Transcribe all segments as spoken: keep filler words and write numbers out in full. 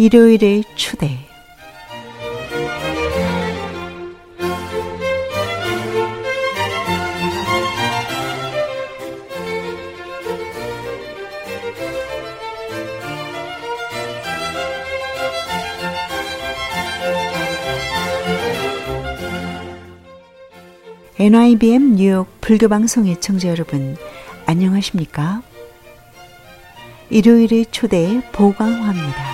일요일의 초대. 엔와이비엠 뉴욕 불교방송의 청자 여러분, 안녕하십니까? 일요일의 초대 보광화입니다.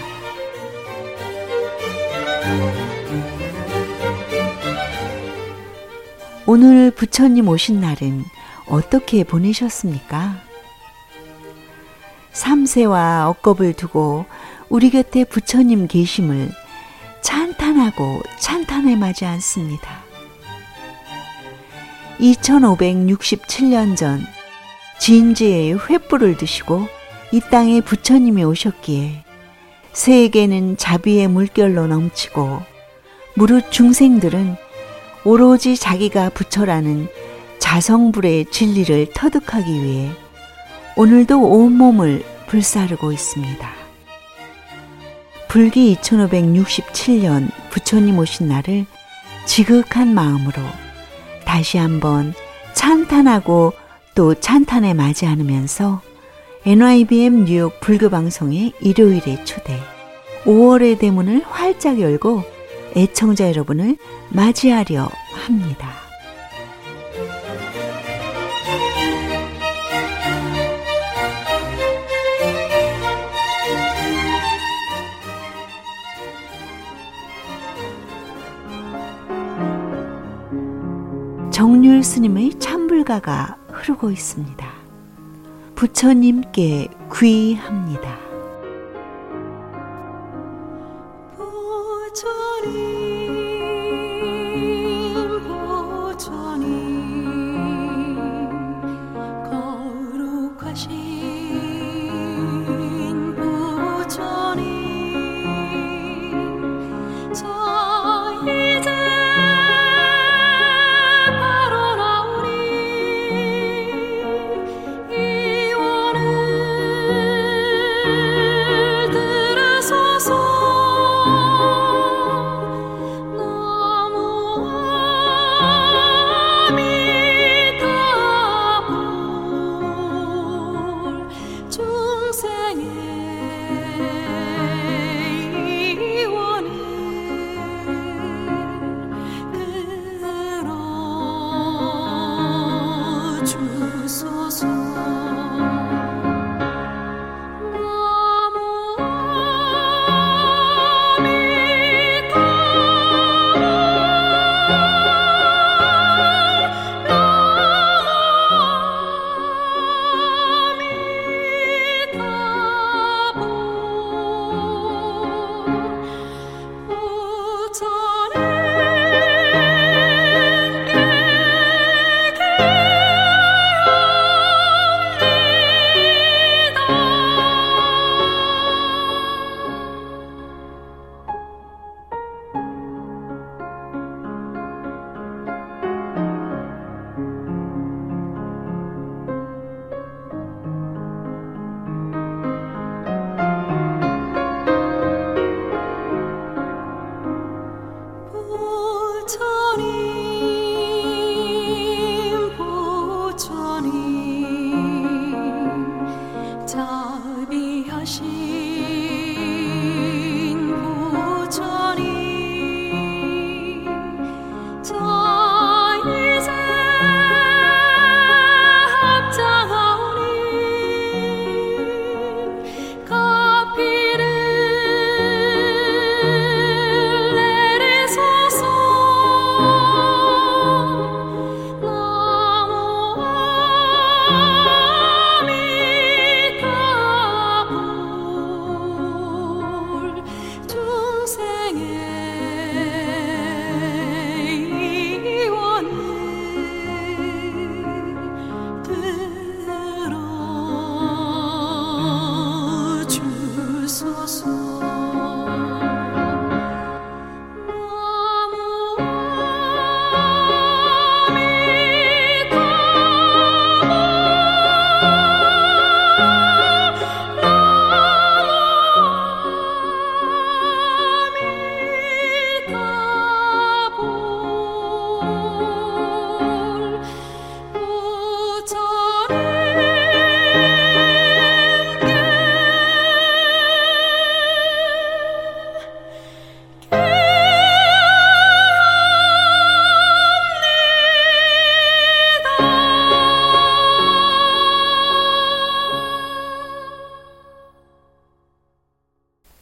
오늘 부처님 오신 날은 어떻게 보내셨습니까? 삼세와 억겁을 두고 우리 곁에 부처님 계심을 찬탄하고 찬탄해 마지 않습니다. 이천오백육십칠 년 전 진지에 횃불을 드시고 이 땅에 부처님이 오셨기에 세계는 자비의 물결로 넘치고 무릇 중생들은 오로지 자기가 부처라는 자성불의 진리를 터득하기 위해 오늘도 온몸을 불사르고 있습니다. 불기 이천오백육십칠 년 부처님 오신 날을 지극한 마음으로 다시 한번 찬탄하고 또 찬탄에 맞이하면서 엔와이비엠 뉴욕 불교방송의 일요일의 초대, 오월의 대문을 활짝 열고 애청자 여러분을 맞이하려 합니다. 정률 스님의 찬불가가 흐르고 있습니다. 부처님께 귀합니다. Thank you.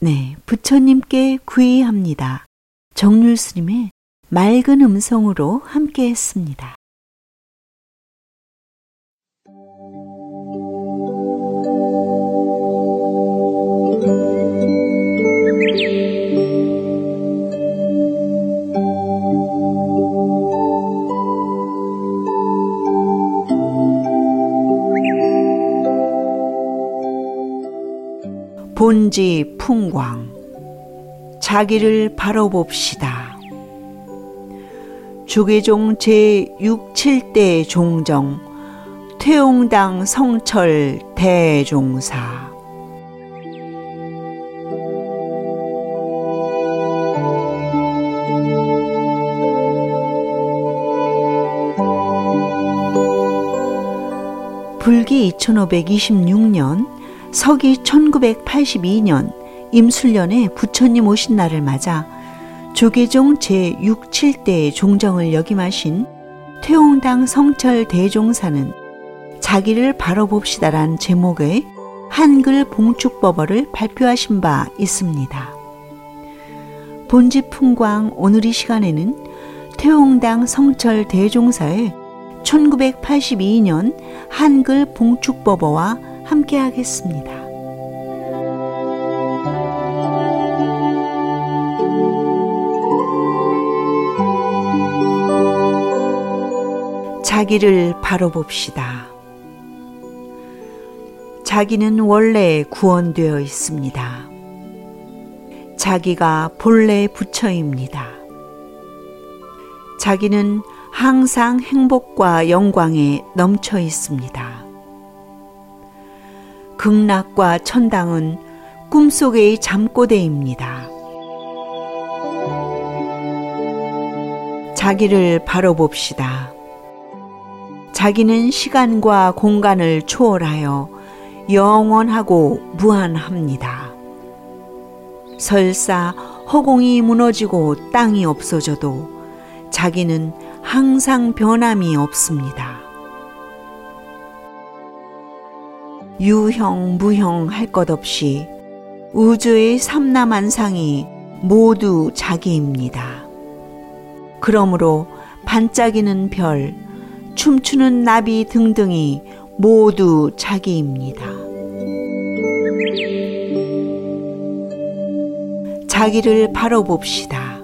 네, 부처님께 구의합니다. 정률스님의 맑은 음성으로 함께했습니다. 본지 풍광, 자기를 바라봅시다. 조계종 제육, 칠대 종정, 퇴옹당 성철 대종사. 불기 이천오백이십육년, 서기 천구백팔십이년 임술년에 부처님 오신 날을 맞아 조계종 제육, 칠대 종정을 역임하신 퇴옹당 성철 대종사는 자기를 바라봅시다란 제목의 한글 봉축법어를 발표하신 바 있습니다. 본지 풍광 오늘 이 시간에는 퇴옹당 성철 대종사의 천구백팔십이년 한글 봉축법어와 함께 하겠습니다. 자기를 바라봅시다. 자기는 원래 구원되어 있습니다. 자기가 본래 부처입니다. 자기는 항상 행복과 영광에 넘쳐 있습니다. 극락과 천당은 꿈속의 잠꼬대입니다. 자기를 바라봅시다. 자기는 시간과 공간을 초월하여 영원하고 무한합니다. 설사 허공이 무너지고 땅이 없어져도 자기는 항상 변함이 없습니다. 유형 무형 할 것 없이 우주의 삼라만상이 모두 자기입니다. 그러므로 반짝이는 별, 춤추는 나비 등등이 모두 자기입니다. 자기를 바라봅시다.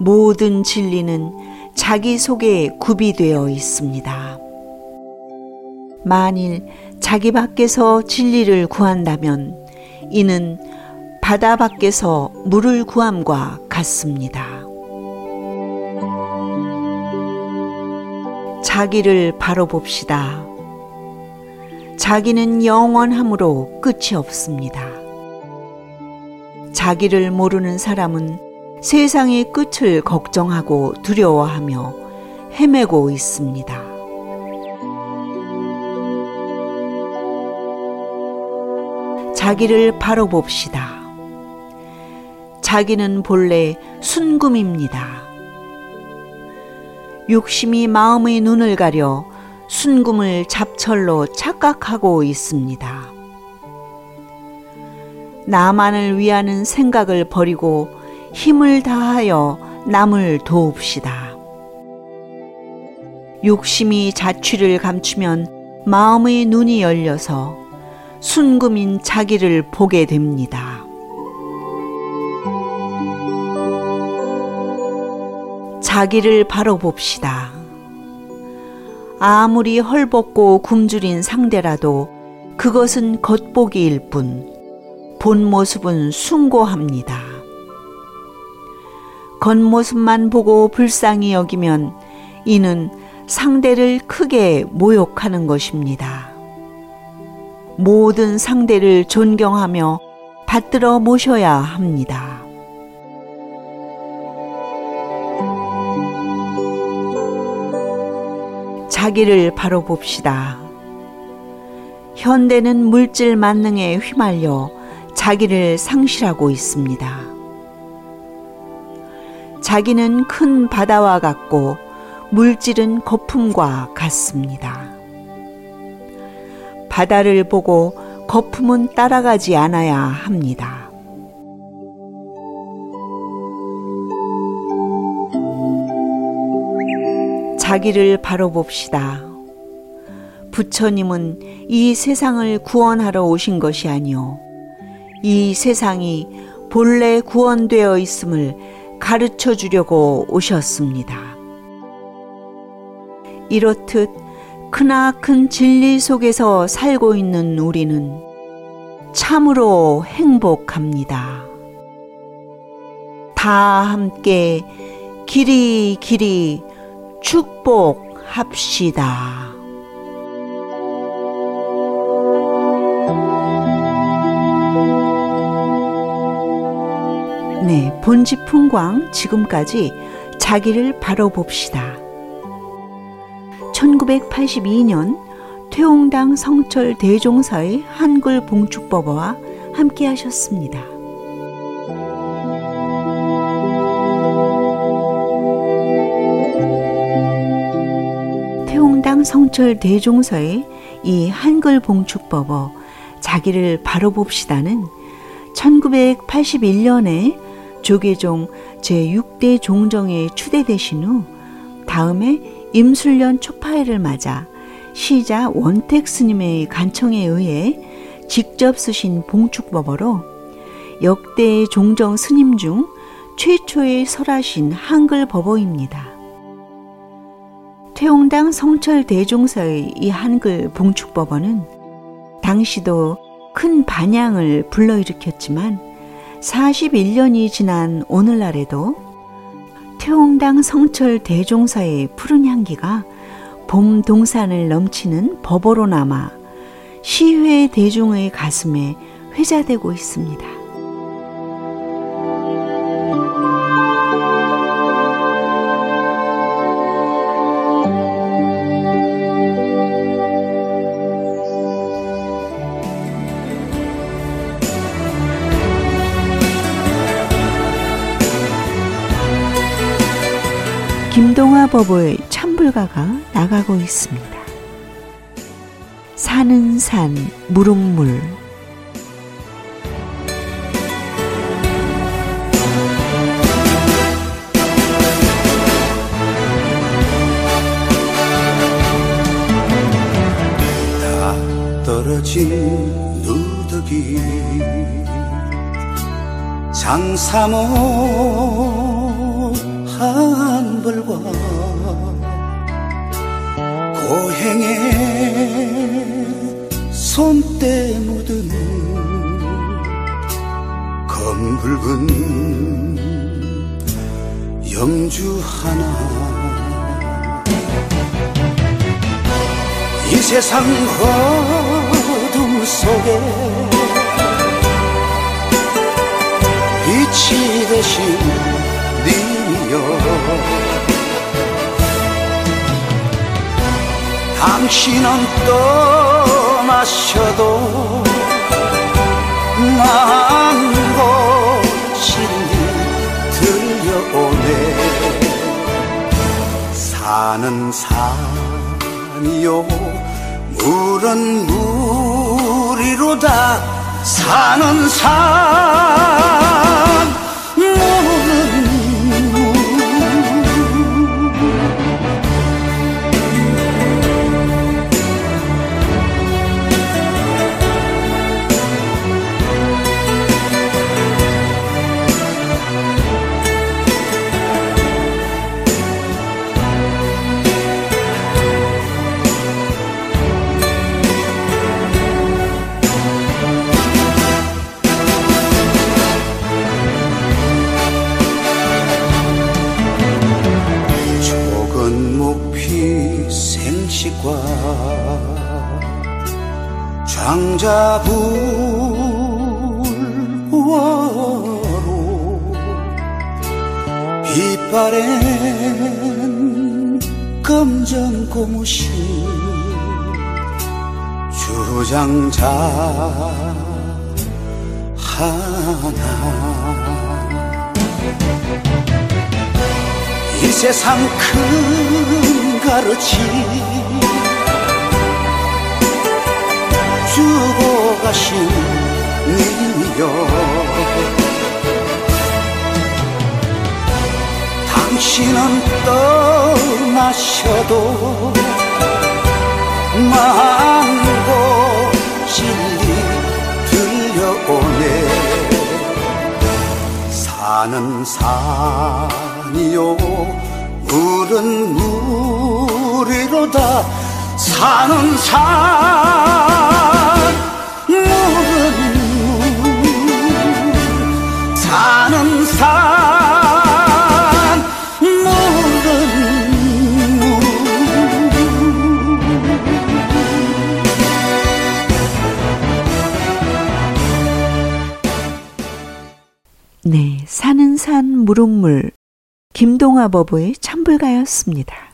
모든 진리는 자기 속에 구비되어 있습니다. 만일 자기 밖에서 진리를 구한다면 이는 바다 밖에서 물을 구함과 같습니다. 자기를 바라봅시다. 자기는 영원함으로 끝이 없습니다. 자기를 모르는 사람은 세상의 끝을 걱정하고 두려워하며 헤매고 있습니다. 자기를 바라봅시다. 자기는 본래 순금입니다. 욕심이 마음의 눈을 가려 순금을 잡철로 착각하고 있습니다. 나만을 위하는 생각을 버리고 힘을 다하여 남을 도웁시다. 욕심이 자취를 감추면 마음의 눈이 열려서 순금인 자기를 보게 됩니다. 자기를 바라봅시다. 아무리 헐벗고 굶주린 상대라도 그것은 겉보기일 뿐 본 모습은 숭고합니다. 겉모습만 보고 불쌍히 여기면 이는 상대를 크게 모욕하는 것입니다. 모든 상대를 존경하며 받들어 모셔야 합니다. 자기를 바라봅시다. 현대는 물질 만능에 휘말려 자기를 상실하고 있습니다. 자기는 큰 바다와 같고 물질은 거품과 같습니다. 바다를 보고 거품은 따라가지 않아야 합니다. 자기를 바라봅시다. 부처님은 이 세상을 구원하러 오신 것이 아니오. 이 세상이 본래 구원되어 있음을 가르쳐 주려고 오셨습니다. 이렇듯 크나큰 진리 속에서 살고 있는 우리는 참으로 행복합니다. 다 함께 길이 길이 축복합시다. 네, 본집 풍광 지금까지 자기를 바라봅시다. 천구백팔십이 년 퇴옹당 성철 대종사의 한글 봉축법어와 함께 하셨습니다. 퇴옹당 성철 대종서의 이 한글 봉축법어 자기를 바라봅시다는 천구백팔십일 년에 조계종 제육 대 종정에 추대되신 후 다음에 임술년 초파회를 맞아 시자 원택 스님의 간청에 의해 직접 쓰신 봉축법어로 역대 종정 스님 중 최초의 설하신 한글 법어입니다. 태웅당 성철 대종서의 이 한글 봉축법어는 당시도 큰 반향을 불러일으켰지만 사십일 년이 지난 오늘날에도 태웅당 성철 대종서의 푸른 향기가 봄 동산을 넘치는 법어로 남아 시회 대중의 가슴에 회자되고 있습니다. 법의 찬불가가 나가고 있습니다. 산은 산, 물은 물. 다 떨어진 누더기 장사모 한불과 고행의 손때 묻은 검붉은 영주 하나 이 세상 어둠 속에 빛이 되신 님이여 당신은 또 마셔도 난 고신이 들려오네 산은 산이요 물은 물이로다 산은 산 장자불화로 빛바랜 검정고무신 주장자 하나 이 세상 큰 가르침 주고 가신 님이여 당신 당신은 떠나셔도 마음 고심이 들려오네. 산은 산이요 물은 물이로다. 산은 산 물은 물. 산은 산 네, 사는 산 물은 물, 김동하 법의 찬불가였습니다.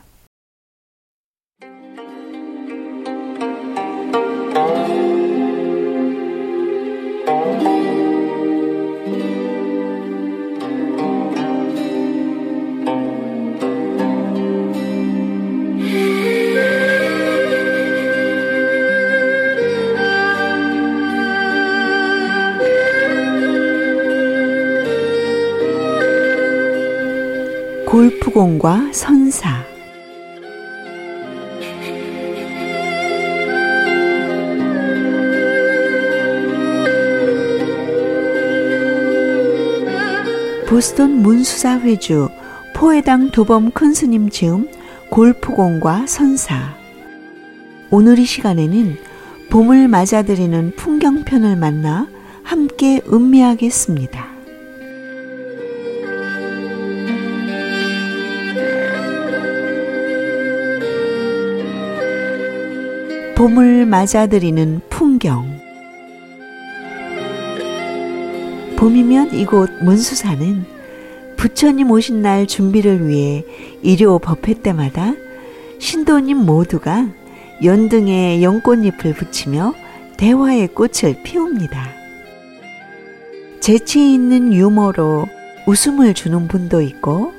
골프공과 선사. 보스턴 문수사 회주 포해당 도범 큰스님 즈음 골프공과 선사. 오늘 이 시간에는 봄을 맞아들이는 풍경편을 만나 함께 음미하겠습니다. 봄을 맞아들이는 풍경. 봄이면 이곳 문수사는 부처님 오신 날 준비를 위해 일요 법회 때마다 신도님 모두가 연등에 연꽃잎을 붙이며 대화의 꽃을 피웁니다. 재치 있는 유머로 웃음을 주는 분도 있고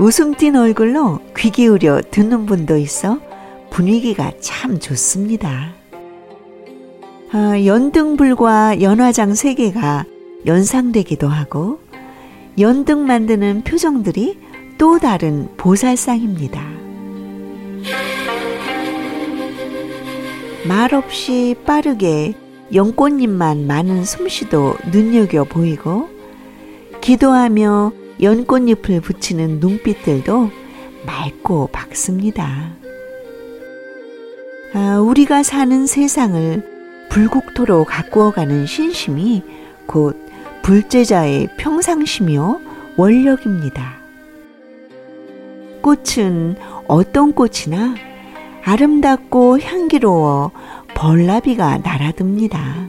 웃음 띤 얼굴로 귀 기울여 듣는 분도 있어 분위기가 참 좋습니다. 아, 연등불과 연화장 세 개가 연상되기도 하고 연등 만드는 표정들이 또 다른 보살상입니다. 말없이 빠르게 연꽃잎만 많은 솜씨도 눈여겨 보이고 기도하며 연꽃잎을 붙이는 눈빛들도 맑고 밝습니다. 아, 우리가 사는 세상을 불국토로 가꾸어가는 신심이 곧 불제자의 평상심이요 원력입니다. 꽃은 어떤 꽃이나 아름답고 향기로워 벌나비가 날아듭니다.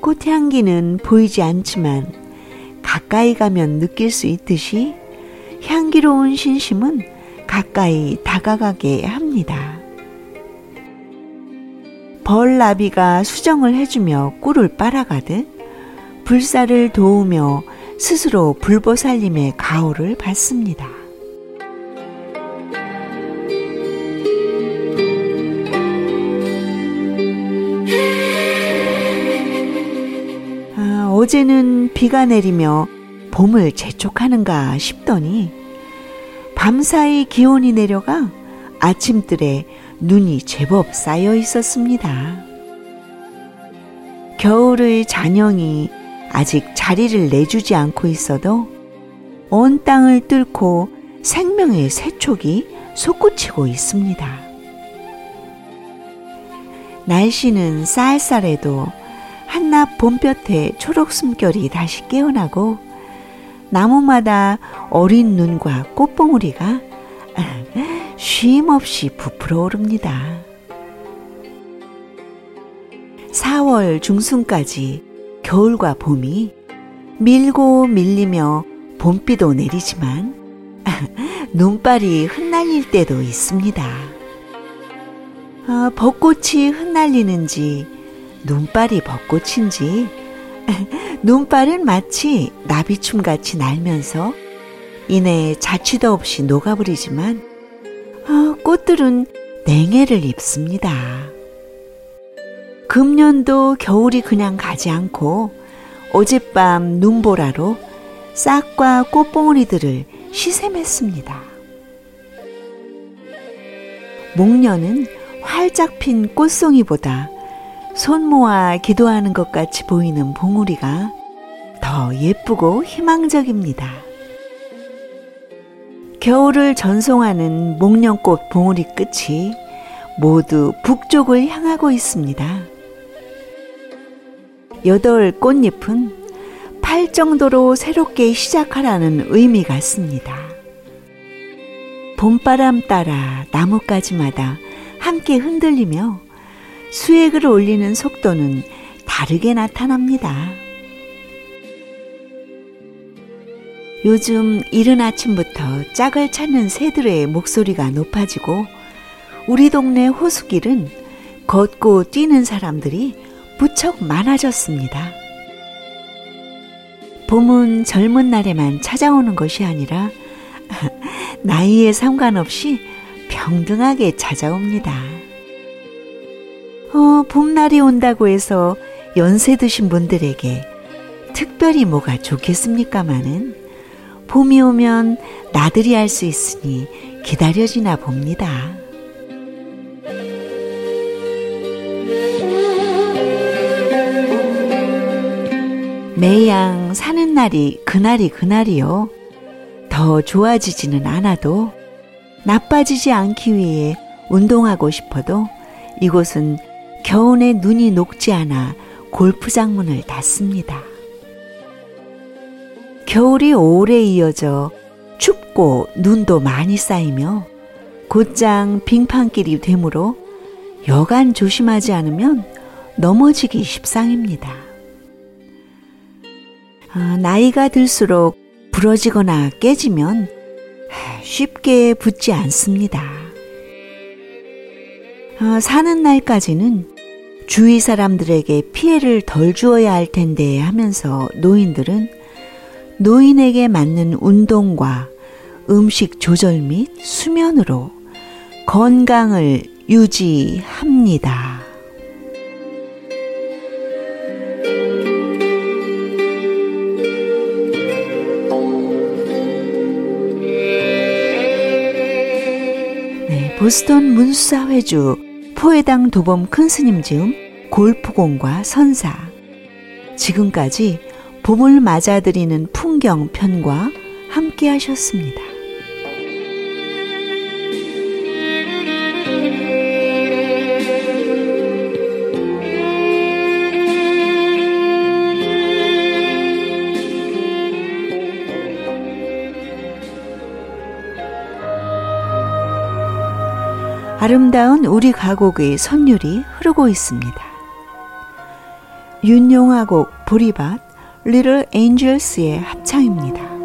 꽃향기는 보이지 않지만 가까이 가면 느낄 수 있듯이 향기로운 신심은 가까이 다가가게 합니다. 벌나비가 수정을 해주며 꿀을 빨아가듯 불사를 도우며 스스로 불보살님의 가호를 받습니다. 아, 어제는 비가 내리며 봄을 재촉하는가 싶더니 밤사이 기온이 내려가 아침들에 눈이 제법 쌓여 있었습니다. 겨울의 잔영이 아직 자리를 내주지 않고 있어도 온 땅을 뚫고 생명의 새촉이 솟구치고 있습니다. 날씨는 쌀쌀해도 한낮 봄볕에 초록 숨결이 다시 깨어나고 나무마다 어린 눈과 꽃봉우리가 쉼없이 부풀어 오릅니다. 사월 중순까지 겨울과 봄이 밀고 밀리며 봄비도 내리지만 눈발이 흩날릴 때도 있습니다. 아, 벚꽃이 흩날리는지 눈발이 벚꽃인지 눈발은 마치 나비춤같이 날면서 이내 자취도 없이 녹아버리지만 아, 꽃들은 냉해를 입습니다. 금년도 겨울이 그냥 가지 않고 어젯밤 눈보라로 싹과 꽃봉오리들을 시샘했습니다. 목련은 활짝 핀 꽃송이보다 손 모아 기도하는 것 같이 보이는 봉우리가 더 예쁘고 희망적입니다. 겨울을 전송하는 목련꽃 봉우리 끝이 모두 북쪽을 향하고 있습니다. 여덟 꽃잎은 팔 정도로 새롭게 시작하라는 의미 같습니다. 봄바람 따라 나뭇가지마다 함께 흔들리며 수액을 올리는 속도는 다르게 나타납니다. 요즘 이른 아침부터 짝을 찾는 새들의 목소리가 높아지고 우리 동네 호수길은 걷고 뛰는 사람들이 무척 많아졌습니다. 봄은 젊은 날에만 찾아오는 것이 아니라 나이에 상관없이 평등하게 찾아옵니다. 어, 봄날이 온다고 해서 연세 드신 분들에게 특별히 뭐가 좋겠습니까마는 봄이 오면 나들이 할 수 있으니 기다려지나 봅니다. 매양 사는 날이 그날이 그날이요. 더 좋아지지는 않아도 나빠지지 않기 위해 운동하고 싶어도 이곳은 겨우내 눈이 녹지 않아 골프장 문을 닫습니다. 겨울이 오래 이어져 춥고 눈도 많이 쌓이며 곧장 빙판길이 되므로 여간 조심하지 않으면 넘어지기 십상입니다. 아, 나이가 들수록 부러지거나 깨지면 쉽게 붙지 않습니다. 아, 사는 날까지는 주위 사람들에게 피해를 덜 주어야 할 텐데 하면서 노인들은 노인에게 맞는 운동과 음식 조절 및 수면으로 건강을 유지합니다. 네, 보스턴 문수사회주 포해당 도범 큰스님 즈음 골프공과 선사 지금까지 봄을 맞아들이는 풍경 편과 함께 하셨습니다. 아름다운 우리 가곡의 선율이 흐르고 있습니다. 윤용화곡 보리밭 리틀 엔젤스의 합창입니다.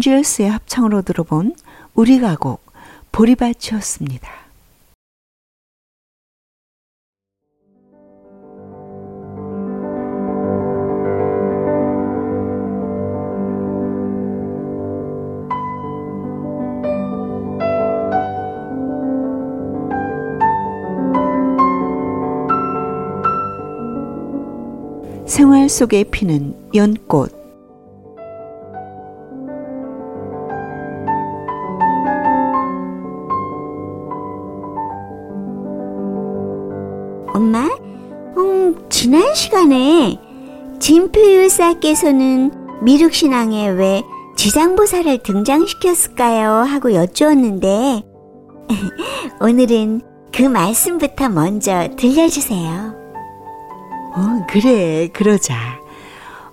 진표율사의 합창으로 들어본 우리 가곡 보리밭이었습니다. 생활 속에 피는 연꽃. 엄마, 음, 지난 시간에 진표율사께서는 미륵신앙에 왜 지상보살을 등장시켰을까요? 하고 여쭈었는데 오늘은 그 말씀부터 먼저 들려주세요. 어, 그래, 그러자.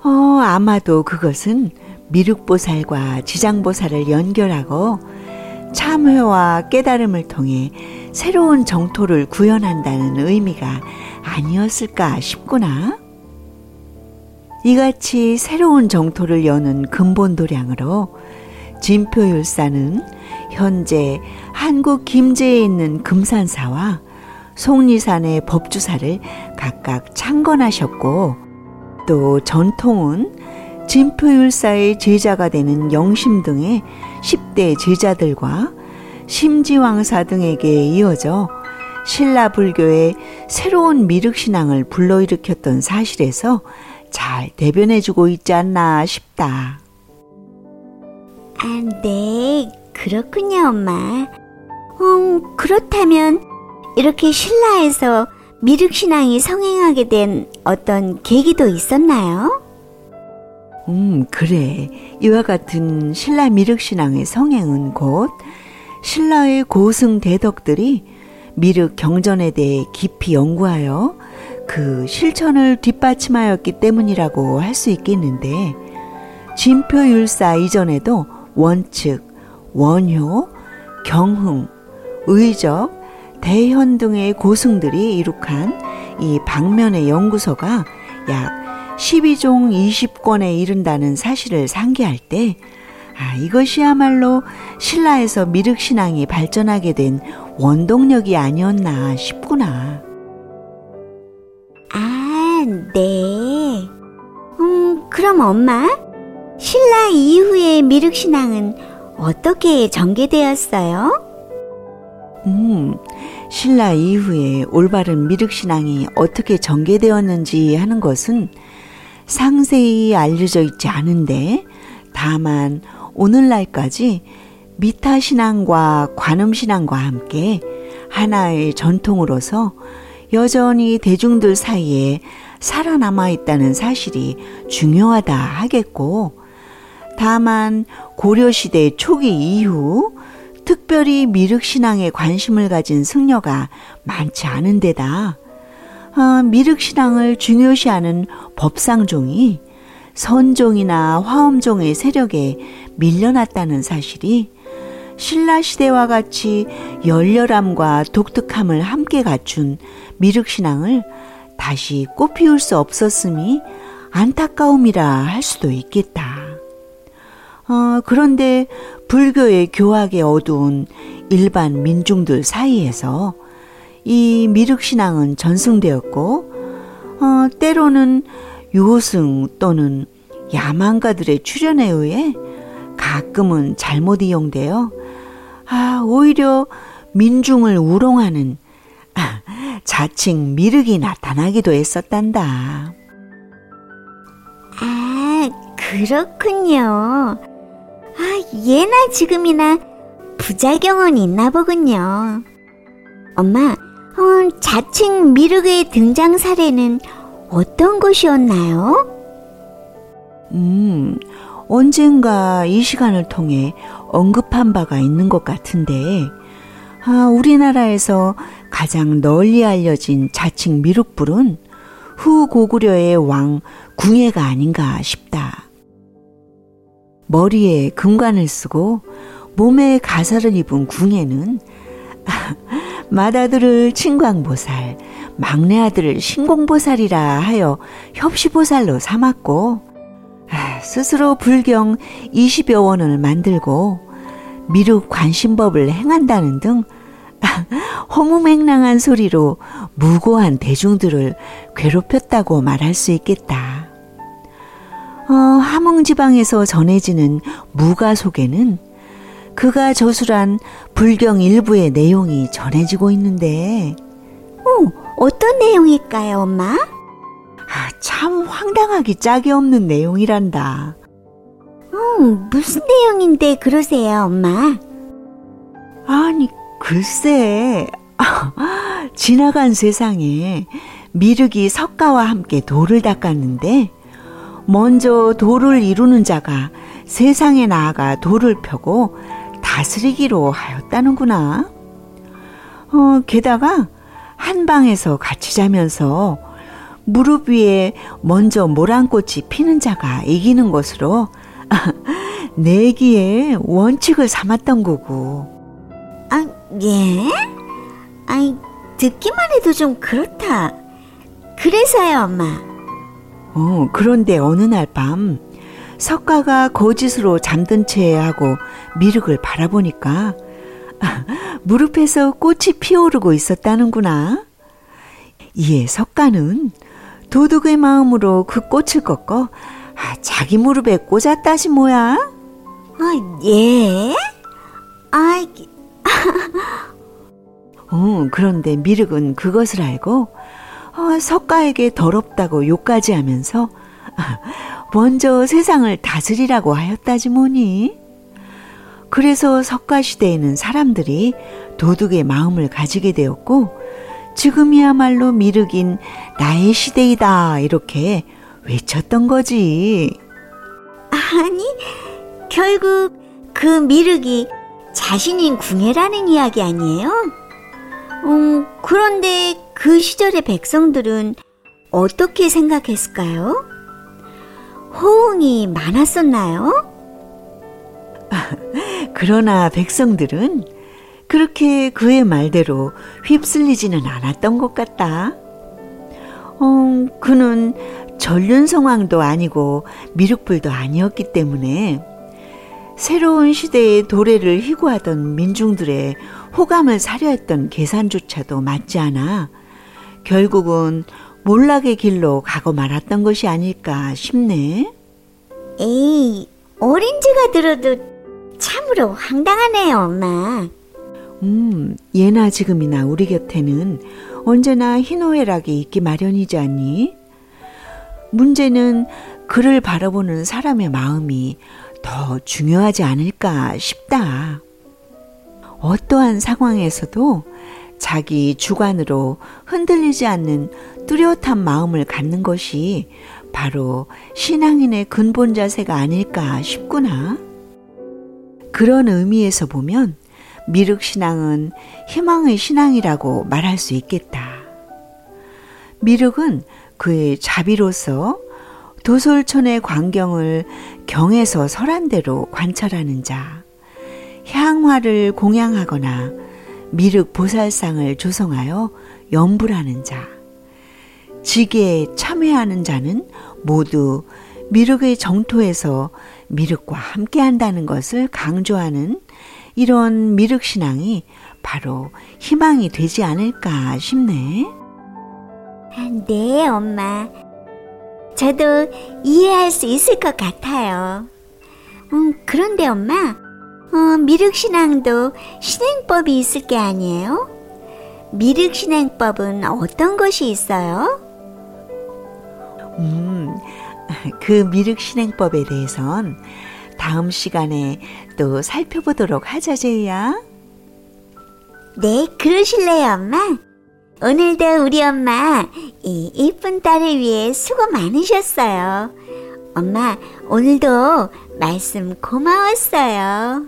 어, 아마도 그것은 미륵보살과 지장보살을 연결하고 참회와 깨달음을 통해 새로운 정토를 구현한다는 의미가 아니었을까 싶구나. 이같이 새로운 정토를 여는 근본 도량으로 진표율사는 현재 한국 김제에 있는 금산사와 속리산의 법주사를 각각 창건하셨고, 또 전통은 진표율사의 제자가 되는 영심 등의 십 대 제자들과 심지왕사 등에게 이어져 신라불교의 새로운 미륵신앙을 불러일으켰던 사실에서 잘 대변해주고 있지 않나 싶다. 아, 네, 그렇군요, 엄마. 음, 그렇다면 이렇게 신라에서 미륵신앙이 성행하게 된 어떤 계기도 있었나요? 음, 그래. 이와 같은 신라 미륵신앙의 성행은 곧 신라의 고승 대덕들이 미륵 경전에 대해 깊이 연구하여 그 실천을 뒷받침하였기 때문이라고 할 수 있겠는데, 진표율사 이전에도 원측, 원효, 경흥, 의적, 대현 등의 고승들이 이룩한 이 방면의 연구서가 약 십이 종 이십 권에 이른다는 사실을 상기할 때, 아, 이것이야말로 신라에서 미륵신앙이 발전하게 된 원동력이 아니었나 싶구나. 아, 네. 음, 그럼 엄마, 신라 이후의 미륵신앙은 어떻게 전개되었어요? 음, 신라 이후에 올바른 미륵신앙이 어떻게 전개되었는지 하는 것은 상세히 알려져 있지 않은데, 다만 오늘날까지 미타신앙과 관음신앙과 함께 하나의 전통으로서 여전히 대중들 사이에 살아남아 있다는 사실이 중요하다 하겠고, 다만 고려시대 초기 이후 특별히 미륵신앙에 관심을 가진 승려가 많지 않은 데다 아, 미륵신앙을 중요시하는 법상종이 선종이나 화엄종의 세력에 밀려났다는 사실이 신라시대와 같이 열렬함과 독특함을 함께 갖춘 미륵신앙을 다시 꽃피울 수 없었음이 안타까움이라 할 수도 있겠다. 어, 그런데 불교의 교학에 어두운 일반 민중들 사이에서 이 미륵신앙은 전승되었고, 어, 때로는 요승 또는 야망가들의 출현에 의해 가끔은 잘못 이용되어 아, 오히려 민중을 우롱하는 아, 자칭 미륵이 나타나기도 했었단다. 아, 그렇군요. 아, 예나 지금이나 부작용은 있나 보군요. 엄마, 어, 자칭 미륵의 등장 사례는 어떤 곳이었나요? 음, 언젠가 이 시간을 통해 언급한 바가 있는 것 같은데, 아, 우리나라에서 가장 널리 알려진 자칭 미륵불은 후고구려의 왕 궁예가 아닌가 싶다. 머리에 금관을 쓰고 몸에 가사를 입은 궁예는 맏아들을 친광보살, 막내 아들을 신공보살이라 하여 협시보살로 삼았고, 스스로 불경 이십여 원을 만들고 미륵 관심법을 행한다는 등 허무맹랑한 소리로 무고한 대중들을 괴롭혔다고 말할 수 있겠다. 어, 함흥지방에서 전해지는 무가 속에는 그가 저술한 불경 일부의 내용이 전해지고 있는데 오, 어떤 내용일까요, 엄마? 아, 참 황당하기 짝이 없는 내용이란다. 음, 무슨 내용인데 그러세요, 엄마? 아니, 글쎄, 지나간 세상에 미륵이 석가와 함께 도를 닦았는데 먼저 도를 이루는 자가 세상에 나아가 도를 펴고 다스리기로 하였다는구나. 어, 게다가 한 방에서 같이 자면서 무릎 위에 먼저 모란꽃이 피는 자가 이기는 것으로 내기에 원칙을 삼았던 거고. 아, 예? 아이, 듣기만 해도 좀 그렇다. 그래서요, 엄마. 어, 그런데 어느 날 밤 석가가 거짓으로 잠든 채 하고 미륵을 바라보니까 무릎에서 꽃이 피어오르고 있었다는구나. 이에 석가는 도둑의 마음으로 그 꽃을 꺾어 아, 자기 무릎에 꽂았다시 뭐야? 아, 예? 아, 어, 그런데 미륵은 그것을 알고 어, 석가에게 더럽다고 욕까지 하면서 아, 먼저 세상을 다스리라고 하였다지 뭐니. 그래서 석가 시대에는 사람들이 도둑의 마음을 가지게 되었고 지금이야말로 미륵인 나의 시대이다 이렇게 외쳤던 거지. 아니, 결국 그 미륵이 자신인 궁예라는 이야기 아니에요? 음, 그런데 그 시절의 백성들은 어떻게 생각했을까요? 호응이 많았었나요? 그러나 백성들은 그렇게 그의 말대로 휩쓸리지는 않았던 것 같다. 어, 그는 전륜성왕도 아니고 미륵불도 아니었기 때문에 새로운 시대의 도래를 희구하던 민중들의 호감을 사려 했던 계산조차도 맞지 않아 결국은 몰락의 길로 가고 말았던 것이 아닐까 싶네. 에이, 어린 지가 들어도 참으로 황당하네요, 엄마. 음, 예나 지금이나 우리 곁에는 언제나 희노애락이 있기 마련이지 않니? 문제는 그를 바라보는 사람의 마음이 더 중요하지 않을까 싶다. 어떠한 상황에서도 자기 주관으로 흔들리지 않는 뚜렷한 마음을 갖는 것이 바로 신앙인의 근본 자세가 아닐까 싶구나. 그런 의미에서 보면 미륵신앙은 희망의 신앙이라고 말할 수 있겠다. 미륵은 그의 자비로서 도솔천의 광경을 경에서 설한대로 관찰하는 자, 향화를 공양하거나 미륵 보살상을 조성하여 염불하는 자, 지계에 참회하는 자는 모두 미륵의 정토에서 미륵과 함께한다는 것을 강조하는 이런 미륵신앙이 바로 희망이 되지 않을까 싶네. 네, 엄마. 저도 이해할 수 있을 것 같아요. 음, 그런데 엄마, 어, 미륵신앙도 신행법이 있을 게 아니에요? 미륵신행법은 어떤 것이 있어요? 음, 그 미륵신행법에 대해선 다음 시간에 또 살펴보도록 하자, 제이야. 네, 그러실래요, 엄마? 오늘도 우리 엄마 이 이쁜 딸을 위해 수고 많으셨어요. 엄마, 오늘도 말씀 고마웠어요.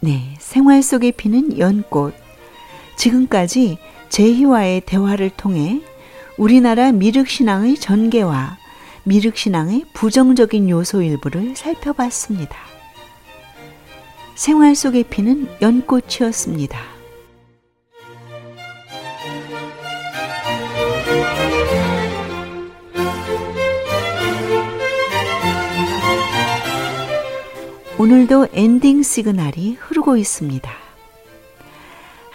네, 생활 속에 피는 연꽃. 지금까지 제희와의 대화를 통해 우리나라 미륵신앙의 전개와 미륵신앙의 부정적인 요소 일부를 살펴봤습니다. 생활 속에 피는 연꽃이었습니다. 오늘도 엔딩 시그널이 흐르고 있습니다.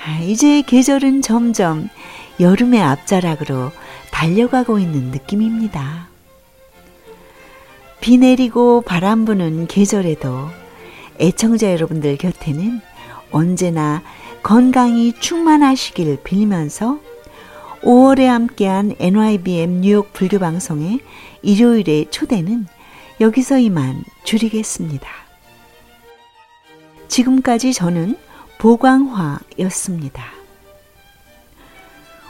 아, 이제 계절은 점점 여름의 앞자락으로 달려가고 있는 느낌입니다. 비 내리고 바람 부는 계절에도 애청자 여러분들 곁에는 언제나 건강이 충만하시길 빌면서 오월에 함께한 엔와이비엠 뉴욕 불교방송의 일요일의 초대는 여기서 이만 줄이겠습니다. 지금까지 저는 보광화였습니다.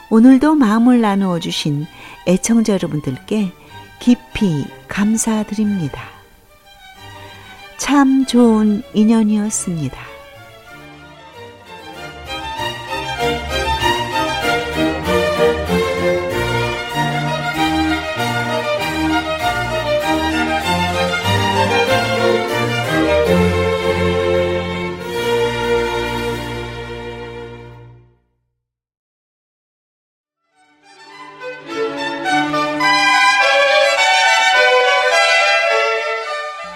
오늘도 마음을 나누어 주신 애청자 여러분들께 깊이 감사드립니다. 참 좋은 인연이었습니다.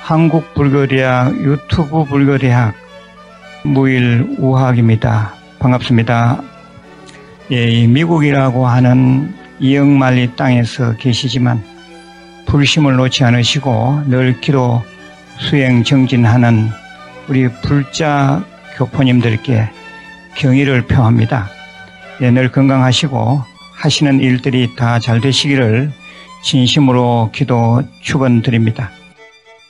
한국불교대학 유튜브 불교대학 무일 우학입니다. 반갑습니다. 예, 미국이라고 하는 이억만리 땅에서 계시지만 불심을 놓지 않으시고 늘 기도 수행 정진하는 우리 불자 교포님들께 경의를 표합니다. 예, 늘 건강하시고 하시는 일들이 다 잘 되시기를 진심으로 기도 축원드립니다.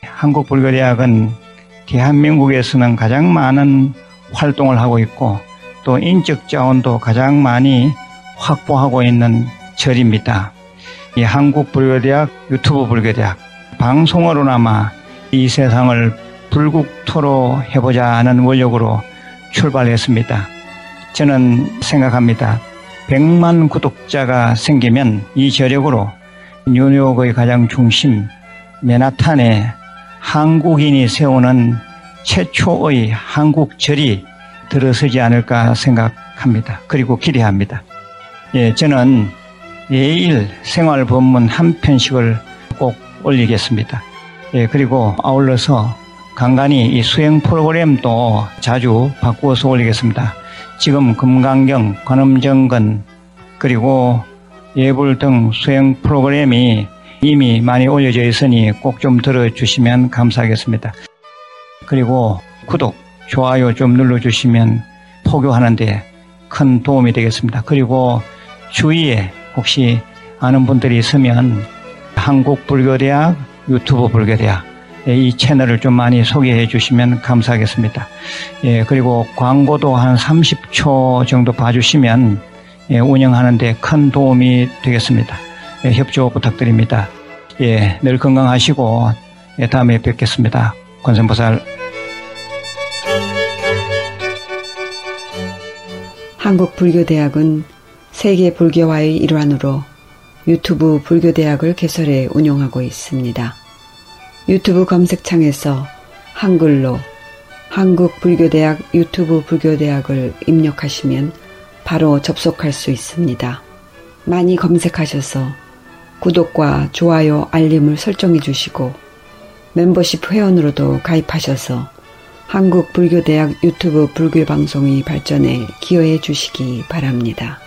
한국불교대학은 대한민국에서는 가장 많은 활동을 하고 있고 또 인적 자원도 가장 많이 확보하고 있는 절입니다. 이 한국불교대학 유튜브 불교대학 방송으로나마 이 세상을 불국토로 해보자 하는 원력으로 출발했습니다. 저는 생각합니다. 백만 구독자가 생기면 이 저력으로 뉴욕의 가장 중심 맨하탄에 한국인이 세우는 최초의 한국절이 들어서지 않을까 생각합니다. 그리고 기대합니다. 예, 저는 매일 생활법문 한 편씩을 꼭 올리겠습니다. 예, 그리고 아울러서 간간히 이 수행 프로그램도 자주 바꾸어서 올리겠습니다. 지금 금강경, 관음정근, 그리고 예불 등 수행 프로그램이 이미 많이 올려져 있으니 꼭 좀 들어주시면 감사하겠습니다. 그리고 구독, 좋아요 좀 눌러주시면 포교하는 데 큰 도움이 되겠습니다. 그리고 주위에 혹시 아는 분들이 있으면 한국불교대학, 유튜브 불교대학 이 채널을 좀 많이 소개해 주시면 감사하겠습니다. 예, 그리고 광고도 한 삼십 초 정도 봐주시면 예, 운영하는 데 큰 도움이 되겠습니다. 예, 협조 부탁드립니다. 예, 늘 건강하시고 예, 다음에 뵙겠습니다. 관세음보살. 한국불교대학은 세계 불교화의 일환으로 유튜브 불교대학을 개설해 운영하고 있습니다. 유튜브 검색창에서 한글로 한국불교대학 유튜브 불교대학을 입력하시면 바로 접속할 수 있습니다. 많이 검색하셔서 구독과 좋아요, 알림을 설정해 주시고 멤버십 회원으로도 가입하셔서 한국불교대학 유튜브 불교방송의 발전에 기여해 주시기 바랍니다.